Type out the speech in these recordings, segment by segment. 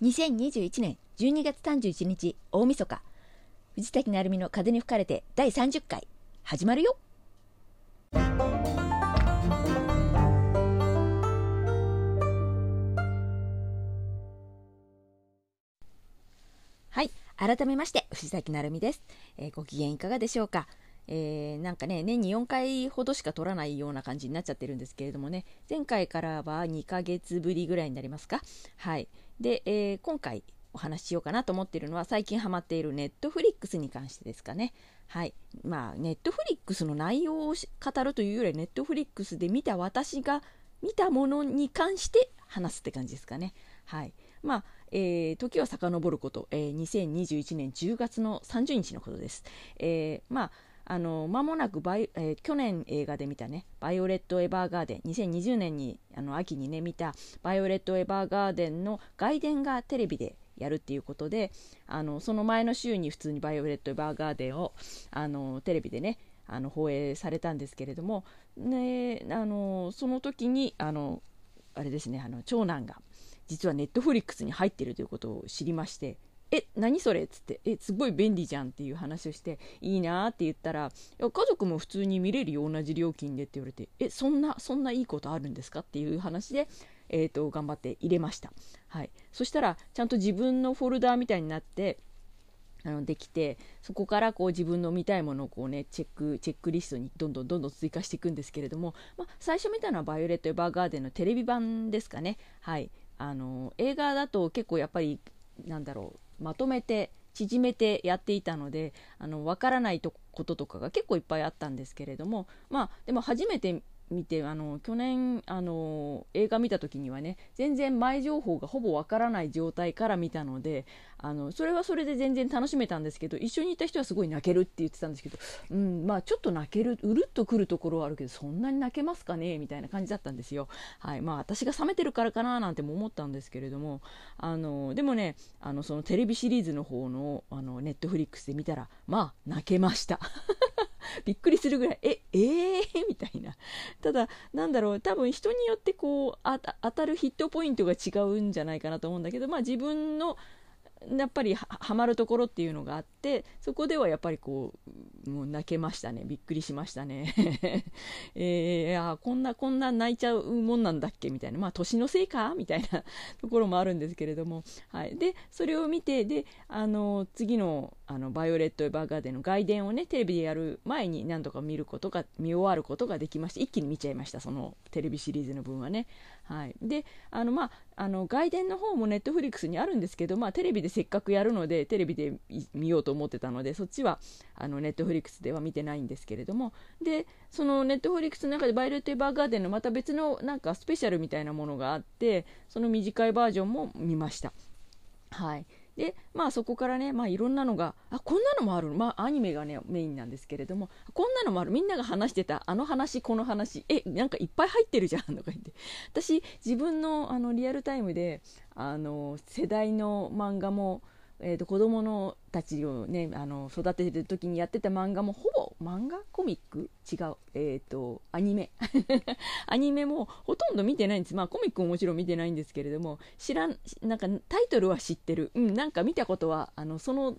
2021年12月31日大晦日、藤滝なるみの風に吹かれて第30回始まるよ。はい、改めまして藤滝なるみです、ご機嫌いかがでしょうか。なんかね、年に4回ほどしか撮らないような感じになっちゃってるんですけれどもね、前回からは2ヶ月ぶりぐらいになりますか。はい。で、今回お話ししようかなと思っているのは、最近ハマっている Netflix に関してですかね。はい。まあ Netflix の内容を語るというよりは Netflix で見た私が見たものに関して話すって感じですかね。はい。まあ時は遡ること、2021年10月の30日のことです。まあ間もなく去年映画で見たね、バイオレット・エヴァーガーデン、2020年に秋にね見たバイオレット・エヴァーガーデンの外伝がテレビでやるっていうことで、その前の週に普通にバイオレット・エヴァーガーデンをテレビでね放映されたんですけれども、ね、その時にあれですね、長男が実はネットフリックスに入っているということを知りまして、何それっつって、すごい便利じゃんっていう話をして、いいなって言ったら、家族も普通に見れるよ同じ料金でって言われて、そんないいことあるんですかっていう話で、頑張って入れました、はい、そしたらちゃんと自分のフォルダーみたいになってできて、そこからこう自分の見たいものをこう、ね、チェックリストにどんどん追加していくんですけれども、最初見たのはバイオレット・エヴァーガーデンのテレビ版ですかね、はい、映画だと結構やっぱりなんだろう、まとめて縮めてやっていたので、わからないこととかが結構いっぱいあったんですけれども、でも初めて見て、去年映画見た時にはね、全然前情報がほぼわからない状態から見たので、それはそれで全然楽しめたんですけど、一緒にいた人はすごい泣けるって言ってたんですけど、ちょっと泣ける、うるっとくるところはあるけど、そんなに泣けますかねみたいな感じだったんですよ。はい、私が冷めてるからかななんても思ったんですけれども、でもね、そのテレビシリーズの方のネットフリックスで見たら、泣けました。びっくりするぐらいみたいな。ただなんだろう、多分人によってこう当たるヒットポイントが違うんじゃないかなと思うんだけど、自分のやっぱりハマるところっていうのがあって、そこではやっぱりこうもう泣けましたね。びっくりしましたね。こんな泣いちゃうもんなんだっけみたいな、年のせいかみたいなところもあるんですけれども、はい、でそれを見て、で次のバイオレット・エヴァーガーデンの外伝をねテレビでやる前に何度か見終わることができまして、一気に見ちゃいました、そのテレビシリーズの分はね、はい、で外伝の方もネットフリックスにあるんですけど、テレビでせっかくやるのでテレビで見ようと思ってたので、そっちはネットフリックスでは見てないんですけれども、でそのネットフリックスの中でバイオレット・エヴァーガーデンのまた別のなんかスペシャルみたいなものがあって、その短いバージョンも見ました。はい、でそこからね、いろんなのがこんなのもある、アニメがねメインなんですけれども、こんなのもある、みんなが話してたこの話、なんかいっぱい入ってるじゃんとか言って、私自分のリアルタイムで世代の漫画も、子供のたちをね育ててる時にやってた漫画もほぼ漫画コミック違う、アニメアニメもほとんど見てないんです。コミックももちろん見てないんですけれども、なんかタイトルは知ってる、なんか見たことはその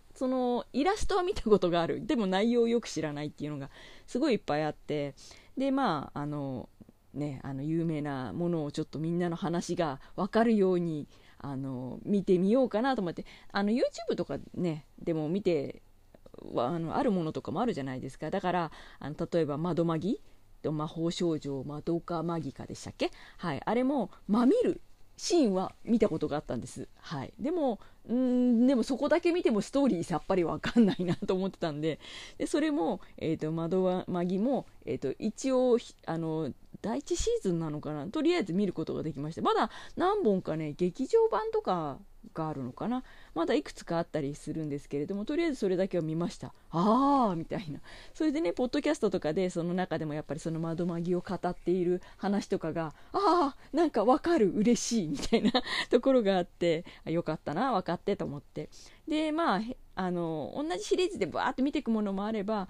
イラストは見たことがある、でも内容をよく知らないっていうのがすごいいっぱいあって、で有名なものをちょっとみんなの話が分かるように見てみようかなと思って、YouTube とかねでも見てあるものとかもあるじゃないですか。だから例えば窓マギと魔法少女窓かマギかでしたっけ、はい、あれも見るシーンは見たことがあったんです、はい、でもそこだけ見てもストーリーさっぱりわかんないなと思ってたんで、それも、窓マギも、一応第1シーズンなのかな、とりあえず見ることができました。まだ何本かね劇場版とかがあるのかな、まだいくつかあったりするんですけれども、とりあえずそれだけは見ました。みたいな。それでねポッドキャストとかでその中でもやっぱりその窓マギを語っている話とかがなんかわかる、嬉しいみたいなところがあって、よかったな、分かってと思って、で同じシリーズでバーって見ていくものもあれば、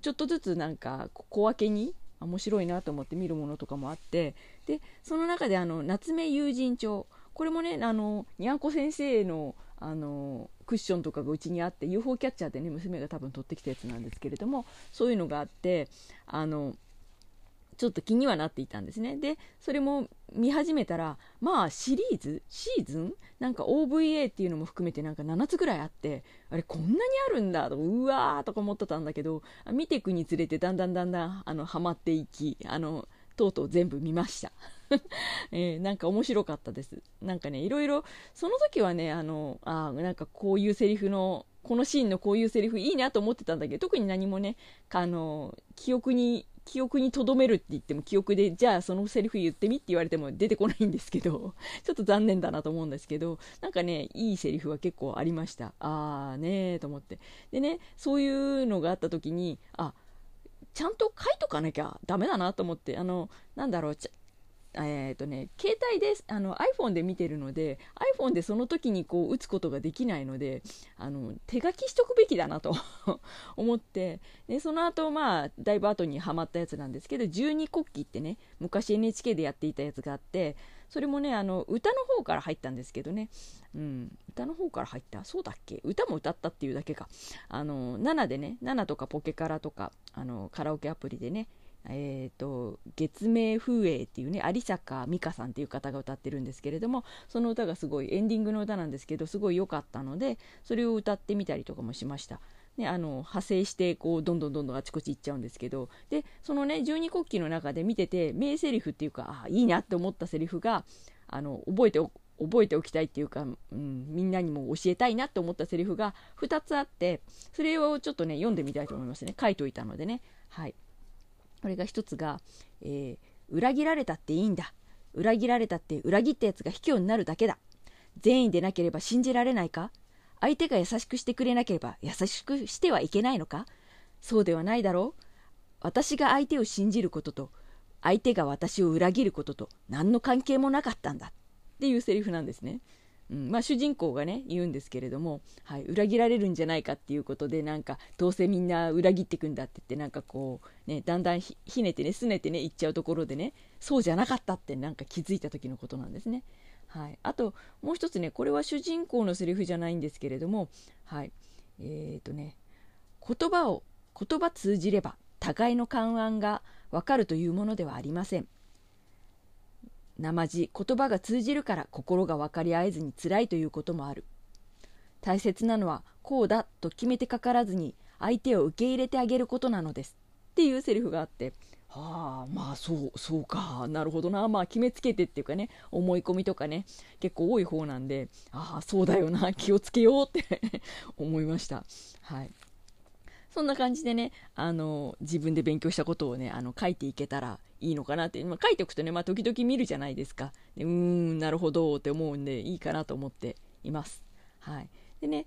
ちょっとずつなんか小分けに面白いなと思って見るものとかもあって、でその中で夏目友人帳、これもねにゃんこ先生のクッションとかがうちにあって UFO キャッチャーでね娘が多分取ってきたやつなんですけれども、そういうのがあってちょっと気にはなっていたんですね。でそれも見始めたらまあシーズンなんか OVA っていうのも含めてなんか7つぐらいあって、あれこんなにあるんだとうわーとか思ってたんだけど、見ていくにつれてだんだんハマっていきとうとう全部見ましたなんか面白かったです。なんかねいろいろその時はねなんかこういうセリフのこのシーンのこういうセリフいいなと思ってたんだけど、特に何もね記憶に留めるって言っても記憶でじゃあそのセリフ言ってみって言われても出てこないんですけどちょっと残念だなと思うんですけど、なんかねいいセリフは結構ありました。あーねーと思って、でねそういうのがあった時にちゃんと書いとかなきゃダメだなと思って、なんだろう携帯でiPhone で見てるので iPhone でその時にこう打つことができないので手書きしとくべきだなと思って、でその後だいぶ後にハマったやつなんですけど、十二国旗ってね昔 NHK でやっていたやつがあって、それもね歌の方から入ったんですけどね、歌の方から入ったそうだっけ、歌も歌ったっていうだけか7でね7とかポケカラとかカラオケアプリでね月明風営っていうね有坂美香さんっていう方が歌ってるんですけれども、その歌がすごいエンディングの歌なんですけどすごい良かったのでそれを歌ってみたりとかもしました、ね、派生してこうどんどんあちこち行っちゃうんですけど、でそのね十二国旗の中で見てて名セリフっていうかいいなって思ったセリフが覚えておきたいっていうか、みんなにも教えたいなと思ったセリフが2つあって、それをちょっとね読んでみたいと思いますね、書いておいたのでね。はいこれが一つが、裏切られたっていいんだ。裏切られたって裏切ったやつが卑怯になるだけだ。善意でなければ信じられないか？相手が優しくしてくれなければ優しくしてはいけないのか？そうではないだろう。私が相手を信じることと、相手が私を裏切ることと、何の関係もなかったんだ。っていうセリフなんですね。主人公がね言うんですけれども、はい、裏切られるんじゃないかっていうことでなんかどうせみんな裏切ってくんだって言ってなんかこう、ね、だんだん ひねってねすねてねいっちゃうところでねそうじゃなかったってなんか気づいた時のことなんですね。はい、あともう一つねこれは主人公のセリフじゃないんですけれども、はい言葉通じれば互いの勘案が分かるというものではありません。なまじ言葉が通じるから心が分かり合えずに辛いということもある。大切なのはこうだと決めてかからずに相手を受け入れてあげることなのですっていうセリフがあって、そうかなるほどな、決めつけてっていうかね思い込みとかね結構多い方なんでそうだよな気をつけようって思いました。はいそんな感じでね自分で勉強したことをね書いていけたらいいのかなって、書いておくとね、時々見るじゃないですか。でなるほどって思うんでいいかなと思っています。はい、でね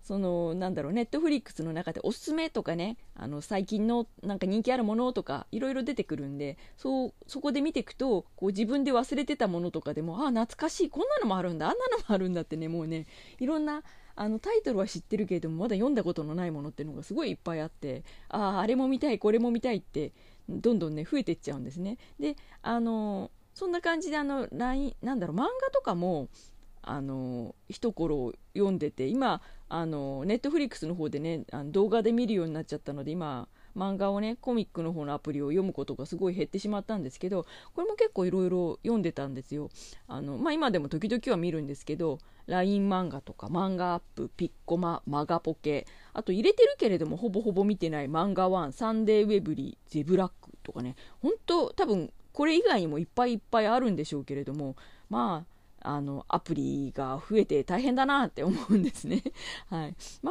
そのなんだろうNetflixの中でおすすめとかね最近のなんか人気あるものとかいろいろ出てくるんで、そこで見ていくとこう自分で忘れてたものとかでも懐かしいこんなのもあるんだあんなのもあるんだってねもうねいろんなタイトルは知ってるけれどもまだ読んだことのないものっていうのがすごいいっぱいあって、あれも見たいこれも見たいってどんどんね増えていっちゃうんですね。でそんな感じでなんだろう漫画とかも一頃読んでて、今Netflixの方でね動画で見るようになっちゃったので今漫画をねコミックの方のアプリを読むことがすごい減ってしまったんですけど、これも結構いろいろ読んでたんですよ。今でも時々は見るんですけど LINE 漫画とか漫画アップピッコママガポケあと入れてるけれどもほぼほぼ見てない漫画ワンサンデーウェブリーゼブラックとかねほんと多分これ以外にもいっぱいいっぱいあるんでしょうけれどもアプリが増えて大変だなって思うんですね、はい、漫画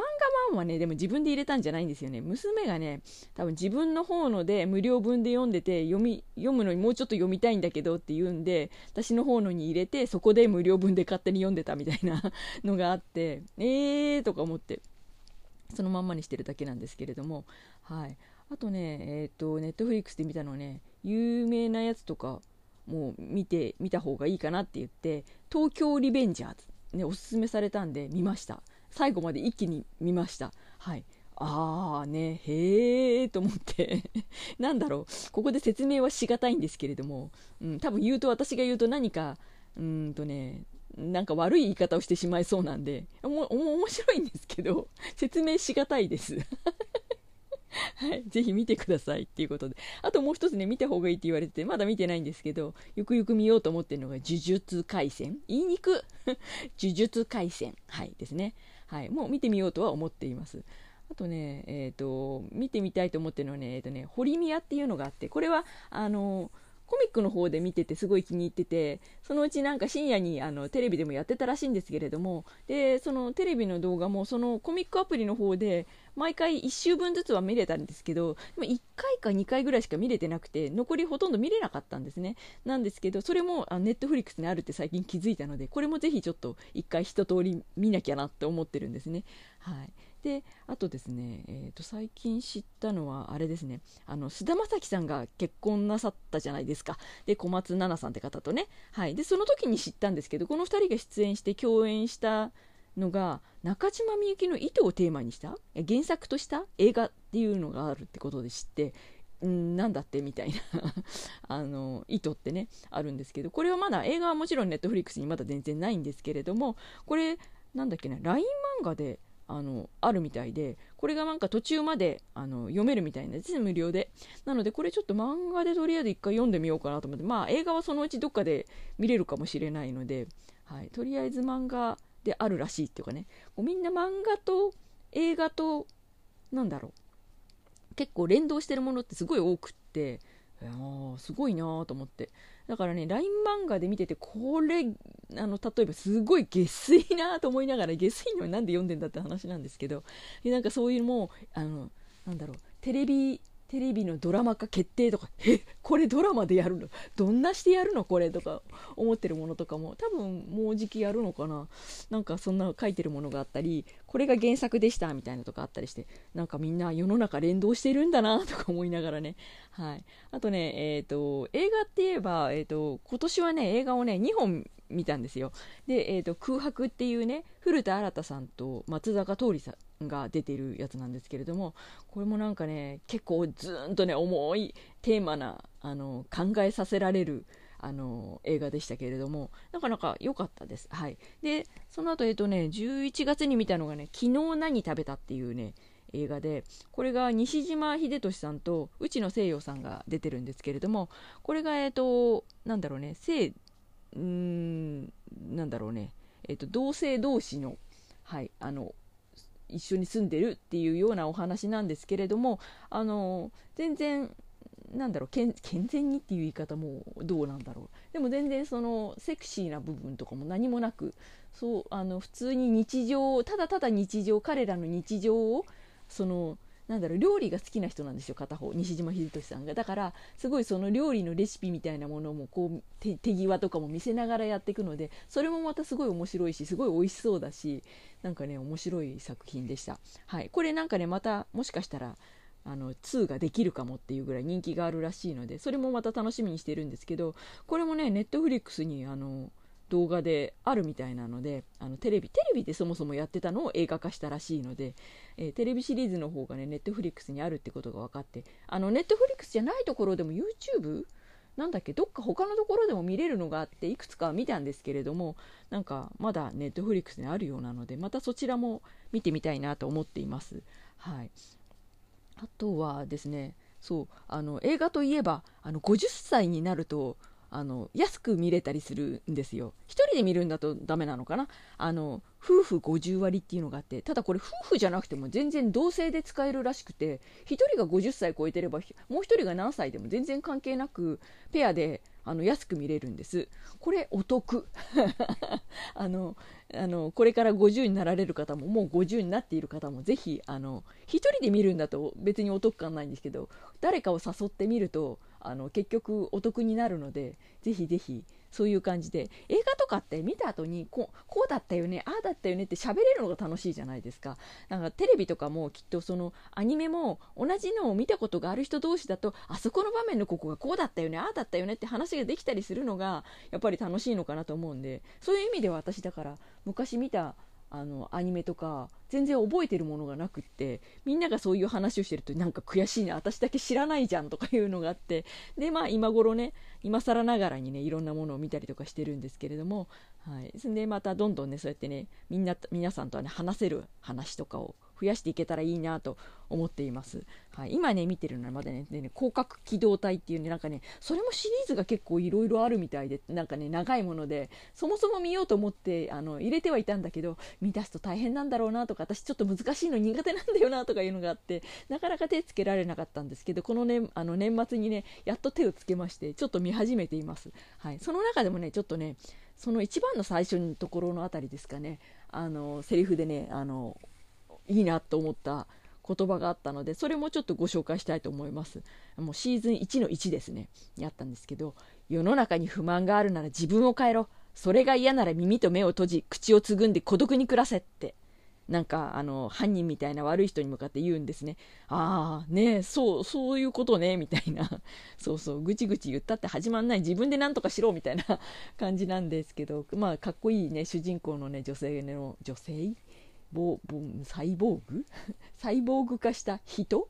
版はねでも自分で入れたんじゃないんですよね。娘がね多分自分の方ので無料分で読んでて読むのにもうちょっと読みたいんだけどって言うんで私の方のに入れてそこで無料分で勝手に読んでたみたいなのがあってとか思ってそのまんまにしてるだけなんですけれども、はい、あとねNetflixで見たのね有名なやつとかもう見た方がいいかなって言って東京リベンジャーズ、ね、おすすめされたんで見ました。最後まで一気に見ました。はいと思ってなんだろうここで説明はしがたいんですけれども、多分言うと私が言うと何かなんか悪い言い方をしてしまいそうなんで、面白いんですけど説明しがたいですはい、ぜひ見てくださいっていうことで、あともう一つね、見た方がいいって言われててまだ見てないんですけど、ゆくゆく見ようと思ってるのが呪術廻戦、言いにく呪術廻戦、はいですね、はい、もう見てみようとは思っています。あとね、見てみたいと思ってるのはね、堀宮っていうのがあって、これはコミックの方で見ててすごい気に入ってて、そのうちなんか深夜にテレビでもやってたらしいんですけれども、でそのテレビの動画もそのコミックアプリの方で毎回1週分ずつは見れたんですけど、1回か2回ぐらいしか見れてなくて、残りほとんど見れなかったんですね。なんですけど、それもNetflixにあるって最近気づいたので、これもぜひちょっと1回一通り見なきゃなって思ってるんですね。はい。であとですね、最近知ったのはあれですね、菅田将暉さんが結婚なさったじゃないですか。で小松菜奈さんって方とね、はい、でその時に知ったんですけど、この2人が出演して共演したのが中島みゆきの「糸」をテーマにした原作とした映画っていうのがあるってことで知って、なんだってみたいな糸ってねあるんですけど、これはまだ映画はもちろんNetflixにまだ全然ないんですけれども、これなんだっけな、LINE 漫画であるみたいで、これがなんか途中まで読めるみたいなですね、無料で。なのでこれちょっと漫画でとりあえず一回読んでみようかなと思って、まあ映画はそのうちどっかで見れるかもしれないので、はい、とりあえず漫画であるらしいっていうかね、みんな漫画と映画となんだろう、結構連動してるものってすごい多くって、すごいなと思って、だからね LINE 漫画で見てて、これ例えばすごい下水なと思いながら、下水のなんで読んでんだって話なんですけど、なんかそういうもうなんだろう、テレビのドラマ化決定とか、これドラマでやるの、どんなしてやるのこれとか思ってるものとかも多分もうじきやるのかな、なんかそんな書いてるものがあったり、これが原作でしたみたいなとかあったりして、なんかみんな世の中連動してるんだなとか思いながらね、はい、あとね、映画って言えば、今年はね映画をね2本見たんですよ。で、空白っていうね古田新太さんと松坂桃李さんが出てるやつなんですけれども、これもなんかね結構ずーんとね重いテーマな考えさせられる映画でしたけれども、なかなか良かったです。はい。でその後11月に見たのがね、昨日何食べたっていうね映画で、これが西島秀俊さんと内野聖陽さんが出てるんですけれども、これがなんだろうね、なんだろうね、同性同士の、はい、一緒に住んでるっていうようなお話なんですけれども、全然なんだろう、健全にっていう言い方もどうなんだろう、でも全然そのセクシーな部分とかも何もなく、そう普通に日常、ただただ日常、彼らの日常をそのなんだろう、料理が好きな人なんですよ片方、西島秀俊さんが。だからすごいその料理のレシピみたいなものもこう手際とかも見せながらやっていくので、それもまたすごい面白いし、すごい美味しそうだし、なんかね面白い作品でした。はい、これなんかねまたもしかしたら2ができるかもっていうぐらい人気があるらしいので、それもまた楽しみにしてるんですけど、これもねNetflixに動画であるみたいなので、テレビでそもそもやってたのを映画化したらしいので、テレビシリーズの方がねNetflixにあるってことが分かって、Netflixじゃないところでも YouTube なんだっけ、どっか他のところでも見れるのがあって、いくつか見たんですけれども、なんかまだNetflixにあるようなので、またそちらも見てみたいなと思っています。はい、あとはですね、そう映画といえば50歳になると安く見れたりするんですよ。一人で見るんだとダメなのかな、夫婦50割っていうのがあって、ただこれ夫婦じゃなくても全然同性で使えるらしくて、一人が50歳超えてればもう一人が何歳でも全然関係なくペアで安く見れるんです。これお得これから50になられる方も、もう50になっている方も、ぜひ一人で見るんだと別にお得感ないんですけど、誰かを誘ってみると結局お得になるので、ぜひぜひそういう感じで、映画とかって見た後にこうだったよね、ああだったよねって喋れるのが楽しいじゃないですか。なんかテレビとかもきっとそのアニメも同じのを見たことがある人同士だと、あそこの場面のここがこうだったよね、ああだったよねって話ができたりするのがやっぱり楽しいのかなと思うんで、そういう意味では私だから昔見たアニメとか全然覚えてるものがなくって、みんながそういう話をしてるとなんか悔しいな、私だけ知らないじゃんとかいうのがあって、でまあ今頃ね、今更ながらにね、いろんなものを見たりとかしてるんですけれども、はい、そんでまたどんどんねそうやってね皆さんとはね話せる話とかを増やしていけたらいいなと思っています、はい、今ね見てるのはまだね広角機動隊っていうね、なんかねそれもシリーズが結構いろいろあるみたいで、なんかね長いものでそもそも見ようと思って入れてはいたんだけど、見出すと大変なんだろうなとか、私ちょっと難しいの苦手なんだよなとかいうのがあって、なかなか手つけられなかったんですけど、このね年末にねやっと手をつけまして、ちょっと見始めています、はい、その中でもねちょっとねその一番の最初のところのあたりですかね、セリフでねいいなと思った言葉があったので、それもちょっとご紹介したいと思います。もうシーズン1の1ですね、やったんですけど、世の中に不満があるなら自分を変えろ、それが嫌なら耳と目を閉じ口をつぐんで孤独に暮らせって、なんか犯人みたいな悪い人に向かって言うんですね。ああねえ、そういうことねみたいなそうそう、ぐちぐち言ったって始まんない、自分でなんとかしろみたいな感じなんですけど、まあかっこいいね主人公のね女性サイボーグ化した人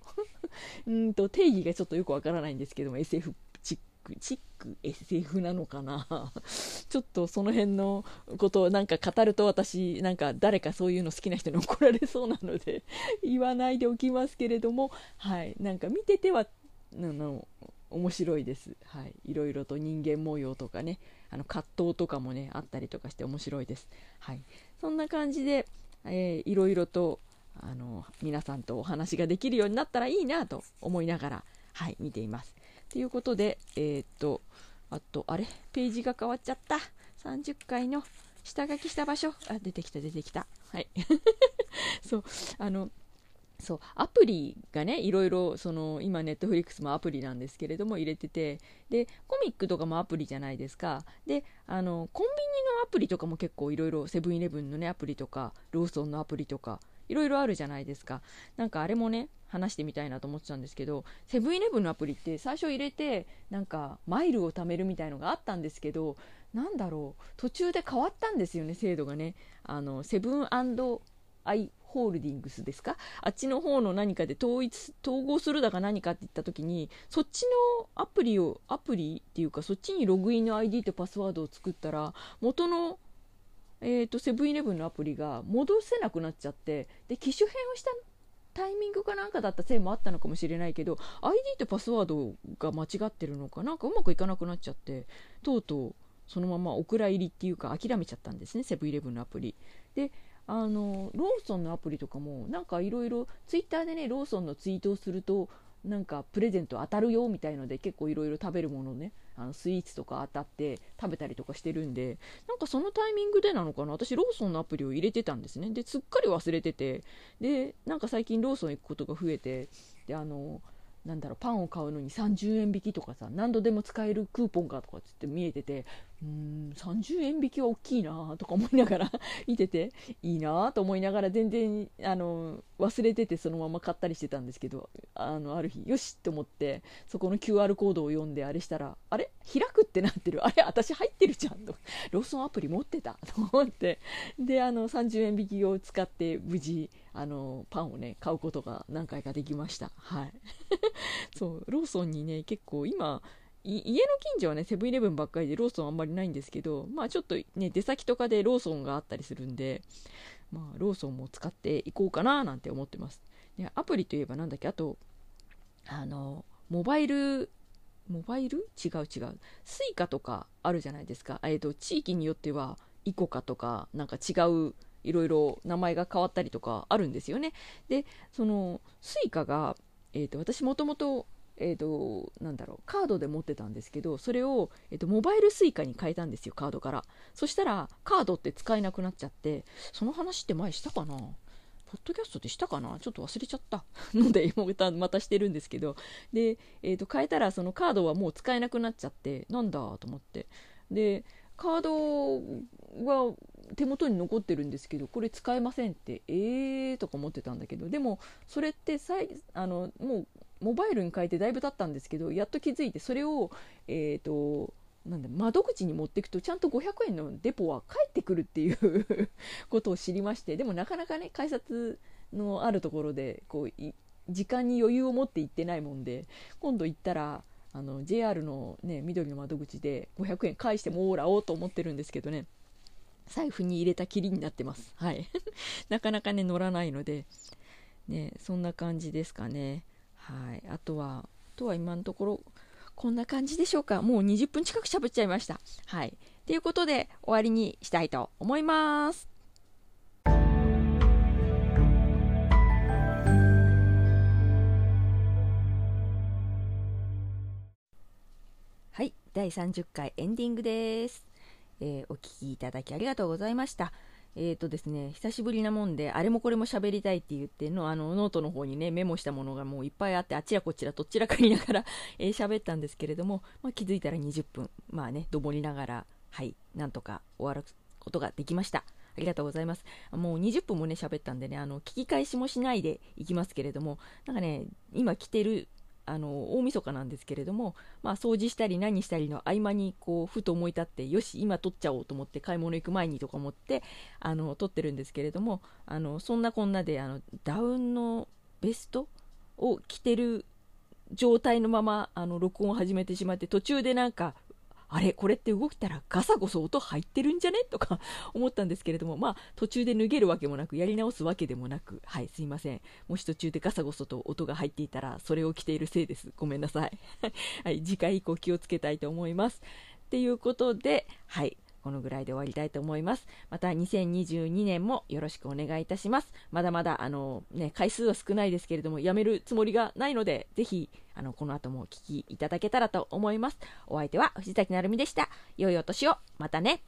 定義がちょっとよくわからないんですけども、 SF チック SF なのかなちょっとその辺のことをなんか語ると、私なんか誰かそういうの好きな人に怒られそうなので言わないでおきますけれども、はい、なんか見てては面白いです、はい、いろいろと人間模様とかね、葛藤とかもねあったりとかして面白いです、はい、そんな感じでいろいろと皆さんとお話ができるようになったらいいなと思いながら、はい、見ています。ということで、あとあれページが変わっちゃった、30回の下書きした場所、あ出てきた、はいそうそうアプリがねいろいろ、その今 Netflix もアプリなんですけれども入れてて、でコミックとかもアプリじゃないですか。でコンビニのアプリとかも結構いろいろ、セブンイレブンのねアプリとかローソンのアプリとかいろいろあるじゃないですか。なんかあれもね話してみたいなと思ってたんですけど、セブンイレブンのアプリって最初入れてなんかマイルを貯めるみたいのがあったんですけど、なんだろう途中で変わったんですよね、制度がね。セブン&アイホールディングスですか、あっちの方の何かで統合するだか何かって言った時に、そっちのアプリっていうか、そっちにログインの ID とパスワードを作ったら元のセブンイレブンのアプリが戻せなくなっちゃって、で機種変をしたタイミングかなんかだったせいもあったのかもしれないけど、 ID とパスワードが間違ってるのかなんかうまくいかなくなっちゃって、とうとうそのままお蔵入りっていうか諦めちゃったんですね、セブンイレブンのアプリで。ローソンのアプリとかもなんかいろいろツイッターでねローソンのツイートをするとなんかプレゼント当たるよみたいので、結構いろいろ食べるものねスイーツとか当たって食べたりとかしてるんで、なんかそのタイミングでなのかな、私ローソンのアプリを入れてたんですね。ですっかり忘れてて、でなんか最近ローソン行くことが増えて、でなんだろうパンを買うのに30円引きとかさ、何度でも使えるクーポンかとかつって見えてて、30円引きは大きいなとか思いながら見てて、いいなと思いながら全然忘れててそのまま買ったりしてたんですけど、ある日よしと思ってそこの QR コードを読んであれしたら、あれ開くってなってる、あれ私入ってるじゃんとローソンアプリ持ってたと思って、で30円引きを使って無事パンをね買うことが何回かできました、はい、そうローソンにね結構今家の近所はねセブンイレブンばっかりでローソンあんまりないんですけど、まあちょっとね出先とかでローソンがあったりするんで、まあローソンも使っていこうかななんて思ってます。でアプリといえばなんだっけ、あとモバイル違うスイカとかあるじゃないですか。地域によってはイコカとかなんか違ういろいろ名前が変わったりとかあるんですよね。でそのスイカが、私もともとなんだろうカードで持ってたんですけど、それを、モバイルスイカに変えたんですよ、カードから。そしたらカードって使えなくなっちゃって、その話って前したかな、ポッドキャストでしたかな、ちょっと忘れちゃったのでまたしてるんですけど、で、変えたらそのカードはもう使えなくなっちゃって、なんだと思って、でカードは手元に残ってるんですけどこれ使えませんって、とか思ってたんだけど、でもそれってもうモバイルに変えてだいぶ経ったんですけど、やっと気づいて、それをなんで窓口に持っていくとちゃんと500円のデポは返ってくるっていうことを知りまして、でもなかなかね改札のあるところでこう時間に余裕を持って行ってないもんで、今度行ったらJR の、ね、緑の窓口で500円返してもらおうと思ってるんですけどね、財布に入れたきりになってます、はい、なかなかね乗らないので、ね、そんな感じですかね、はい、あとは今のところこんな感じでしょうか。もう20分近く喋っちゃいました。はい。ということで終わりにしたいと思います。はい、第30回エンディングです。お聞きいただきありがとうございました。ですね、久しぶりなもんであれもこれも喋りたいって言ってのノートの方にねメモしたものがもういっぱいあって、あちらこちらどちらかにながら喋ったんですけれども、まあ、気づいたら20分、まあねどもりながらはいなんとか終わることができました。ありがとうございます。もう20分もね喋ったんでね聞き返しもしないでいきますけれども、なんかね今来てる大晦日なんですけれども、まあ、掃除したり何したりの合間にこうふと思い立ってよし今撮っちゃおうと思って買い物行く前にとか思って撮ってるんですけれども、そんなこんなでダウンのベストを着てる状態のまま録音を始めてしまって、途中でなんかあれこれって動きたらガサゴソ音入ってるんじゃねとか思ったんですけれども、まあ途中で脱げるわけもなくやり直すわけでもなく、はいすいません、もし途中でガサゴソと音が入っていたらそれを着ているせいです、ごめんなさい、はい、次回以降気をつけたいと思いますっていうことで、はいこのぐらいで終わりたいと思います。また2022年もよろしくお願いいたします。まだまだね回数は少ないですけれどもやめるつもりがないので、ぜひこの後もお聞きいただけたらと思います。お相手は藤崎なるみでした。良いお年を。またね。